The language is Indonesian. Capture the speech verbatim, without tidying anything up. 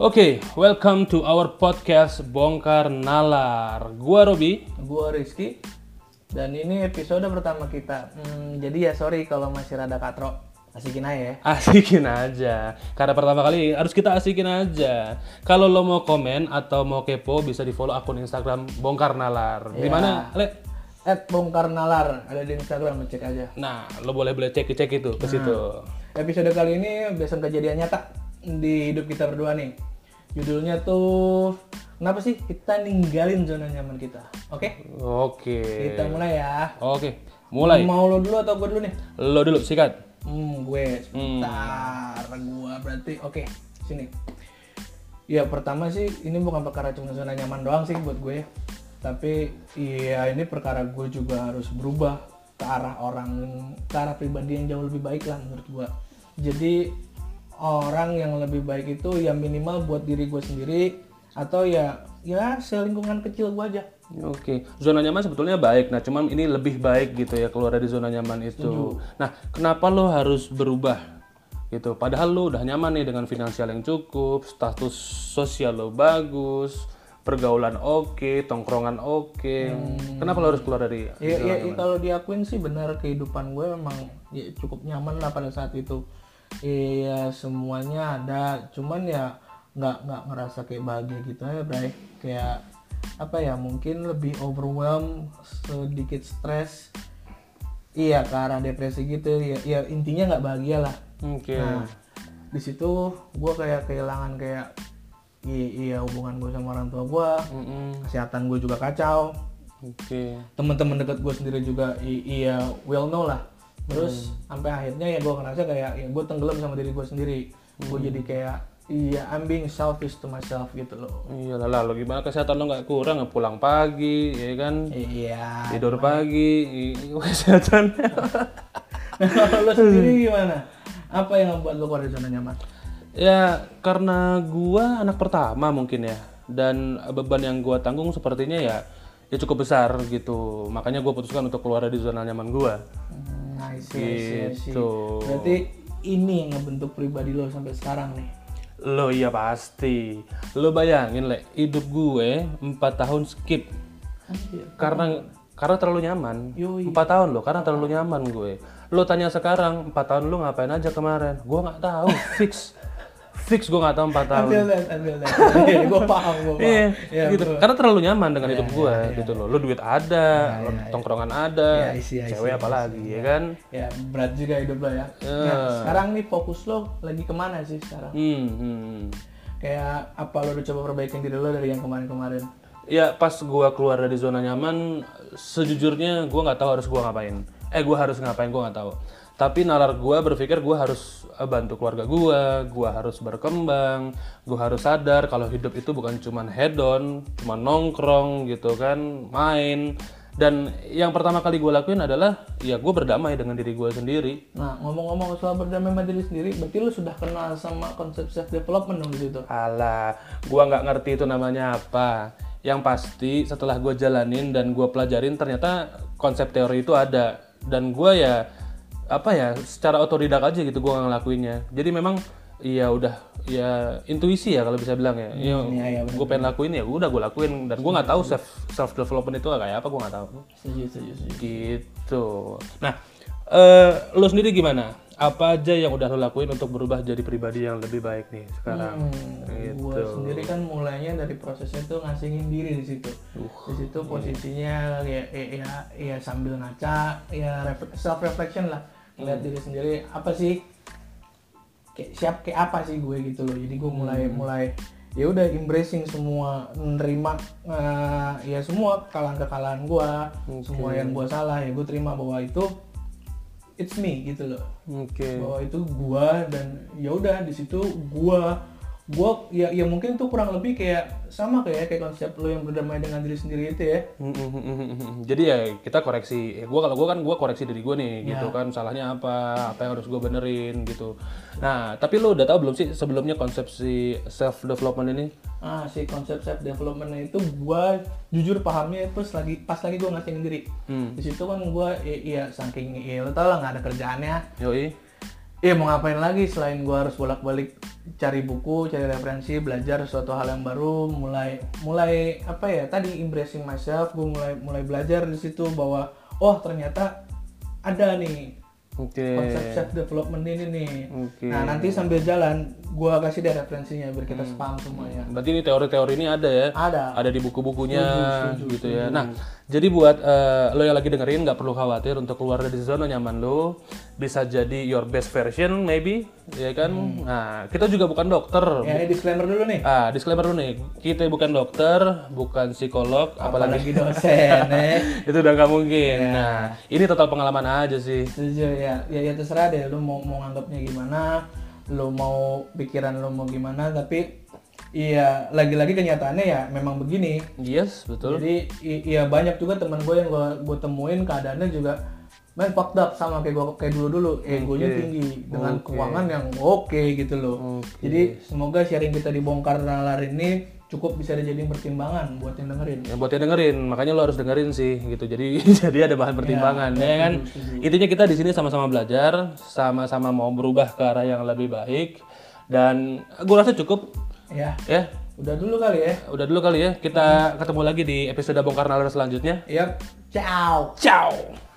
Oke, okay, welcome to our podcast Bongkar Nalar. Gua Robi, gua Rizky, dan ini episode pertama kita. Hmm, jadi ya sorry kalau masih rada katro, asikin aja. Ya? Asikin aja. Karena pertama kali harus kita asikin aja. Kalau lo mau komen atau mau kepo bisa di follow akun Instagram Bongkar Nalar. Yeah. Di mana, Le? At Bongkar Nalar ada di Instagram, cek aja. Nah, lo boleh boleh cek cek itu ke situ. Nah, episode kali ini berdasarkan kejadian nyata di hidup kita berdua nih. Judulnya tuh, kenapa sih kita ninggalin zona nyaman kita? Oke? Okay? Oke. Okay. Kita mulai ya. Oke, okay. Mulai. Mau lo dulu atau gue dulu nih? Lo dulu, sikat. Hmm, gue sebentar. Hmm. Gue berarti, oke, okay. Sini. Ya pertama sih, ini bukan perkara cuma zona nyaman doang sih buat gue. Tapi, ya ini perkara gue juga harus berubah ke arah orang, ke arah pribadi yang jauh lebih baik lah menurut gue. Jadi, orang yang lebih baik itu ya minimal buat diri gue sendiri atau ya ya selingkungan kecil gue aja. Oke, zona nyaman sebetulnya baik. Nah, cuman ini lebih baik gitu ya keluar dari zona nyaman itu. Setuju. Nah, kenapa lo harus berubah gitu? Padahal lo udah nyaman nih dengan finansial yang cukup, status sosial lo bagus, pergaulan oke, okay, tongkrongan oke. Okay. Hmm. Kenapa lo harus keluar dari zona nyaman? Ya, ya kalau diakuin sih benar kehidupan gue memang ya, cukup nyaman lah pada saat itu. Iya semuanya ada, cuman ya nggak nggak ngerasa kayak bahagia gitu ya, Bray. Kayak apa ya, mungkin lebih overwhelmed, sedikit stres, iya ke arah depresi gitu. Ya, ya intinya nggak bahagia lah. Oke. Okay. Nah, di situ gue kayak kehilangan kayak iya hubungan gue sama orang tua gue, mm-hmm. kesehatan gue juga kacau. Oke. Okay. Teman-teman dekat gue sendiri juga iya well know lah. Terus hmm. sampai akhirnya ya gue ngerasa kayak ya gue tenggelam sama diri gue sendiri. hmm. Gue jadi kayak iya I'm being selfish to myself gitu loh. Iya lah, lo gimana kesehatan lo nggak kurang, pulang pagi ya kan, iya tidur gimana? Pagi kesehatan. Nah, lo sendiri gimana, apa yang membuat lo keluar dari zona nyaman? Ya karena gue anak pertama mungkin ya, dan beban yang gue tanggung sepertinya ya ya cukup besar gitu, makanya gue putuskan untuk keluar dari zona nyaman gue. hmm. Nah, gitu. Berarti ini yang ngebentuk pribadi lo sampai sekarang nih. Lo iya pasti. Lo bayangin Le, hidup gue empat tahun skip. Anjir, karena karena terlalu nyaman. Yoi. empat tahun lo karena terlalu nyaman gue. Lo tanya sekarang empat tahun lo ngapain aja kemarin? Gue enggak tahu, fix. Fix gue enggak tahu empat tahun. Ambil dan ambil dan. Gue paham, gue paham. Iya, ya, gitu. Bro. Karena terlalu nyaman dengan ya, hidup gue ya, ya, gitu loh. Lo duit ada, ya, ya, ya. Tongkrongan ada, ya, isi, isi, cewek isi, apalagi isi. Ya kan? Ya berat juga hidup lo ya. ya. Nah, sekarang nih fokus lo lagi kemana sih sekarang? Hmm, hmm. Kayak apa lo udah coba perbaikin diri lo dari yang kemarin-kemarin? Ya pas gue keluar dari zona nyaman, sejujurnya gue nggak tahu harus gue ngapain. Eh gue harus ngapain gue nggak tahu. Tapi nalar gue berpikir gue harus bantu keluarga gue, gue harus berkembang, gue harus sadar kalau hidup itu bukan cuma hedon, cuma nongkrong gitu kan, main. Dan yang pertama kali gue lakuin adalah ya gue berdamai dengan diri gue sendiri. Nah ngomong-ngomong soal berdamai sama diri sendiri, berarti lu sudah kenal sama konsep self development dong disitu? Alah, gue nggak ngerti itu namanya apa. Yang pasti setelah gue jalanin dan gue pelajarin ternyata konsep teori itu ada. Dan gue ya apa ya secara otodidak aja gitu gue ngelakuinnya. Jadi memang ya udah ya intuisi ya kalau bisa bilang ya, hmm, ya, ya, ya gue pengen lakuin ya udah gue lakuin, dan gue nggak tahu self self development itu kayak apa, gue nggak tahu. Setuju, setuju, setuju. Gitu. Nah uh, lo sendiri gimana, apa aja yang udah lo lakuin untuk berubah jadi pribadi yang lebih baik nih sekarang? hmm, gitu. Gue sendiri kan mulainya dari prosesnya tuh ngasingin diri di situ. Uh, di situ posisinya ya ya, ya ya sambil ngaca ya self reflection lah. Lihat diri sendiri apa sih kayak siap kayak apa sih gue gitu loh. Jadi gue mulai hmm. mulai ya udah embracing semua, nerima uh, ya semua kekalahan-kekalahan gue. Okay. Semua yang gue salah ya gue terima bahwa itu it's me gitu loh. Okay. Bahwa itu gue, dan ya udah di situ gue gue ya ya mungkin tuh kurang lebih kayak sama kayak kayak konsep lo yang berdamai dengan diri sendiri itu ya. Jadi ya kita koreksi. Gue kalau gue kan gue koreksi diri gue nih ya. Gitu kan, salahnya apa, apa yang harus gue benerin gitu. Nah tapi lo udah tahu belum sih sebelumnya konsep si self development ini? Ah si konsep self development itu gue jujur pahamnya pas lagi pas lagi gue ngasingin diri. Hmm. Di situ kan gue ya, ya saking ya lo tau lah nggak ada kerjaannya. Yoi. Iya, mau ngapain lagi selain gue harus bolak-balik cari buku, cari referensi, belajar sesuatu hal yang baru, mulai mulai apa ya tadi embracing myself, gue mulai mulai belajar di situ bahwa oh ternyata ada nih okay. konsep self development ini nih. Okay. Nah nanti sambil jalan gue kasih deh referensinya biar kita hmm. spam semuanya. Berarti ini teori-teori ini ada ya? Ada. Ada di buku-bukunya setuju, setuju, gitu setuju. Ya. Nah jadi buat uh, lo yang lagi dengerin nggak perlu khawatir untuk keluar dari zona nyaman lo. Bisa jadi your best version maybe, ya kan? Hmm. Nah, kita juga bukan dokter. Ya, ini disclaimer dulu nih. Ah, disclaimer dulu nih. Kita bukan dokter, bukan psikolog, apalagi, apalagi dosen. eh. Itu udah nggak mungkin. Ya. Nah, ini total pengalaman aja sih. Setuju ya. Ya, ya terserah deh. Lo mau mau nganggapnya gimana, lo mau pikiran lo mau gimana, tapi iya, lagi-lagi kenyataannya ya memang begini. Yes, betul. Jadi, iya banyak juga teman gue yang gue, gue temuin keadaannya juga main fucked up sama kayak gue kayak dulu-dulu okay. egonya tinggi dengan okay. keuangan yang oke okay, gitu loh okay. Jadi semoga sharing kita di Bongkar Nalar ini cukup bisa dijadiin pertimbangan buat yang dengerin ya, buat yang dengerin, makanya lo harus dengerin sih gitu jadi jadi ada bahan pertimbangan ya, ya kan setuju. Intinya kita di sini sama-sama belajar, sama-sama mau berubah ke arah yang lebih baik dan gue rasa cukup ya ya udah dulu kali ya udah dulu kali ya kita hmm. ketemu lagi di episode Bongkar Nalar selanjutnya. Yap, ciao ciao.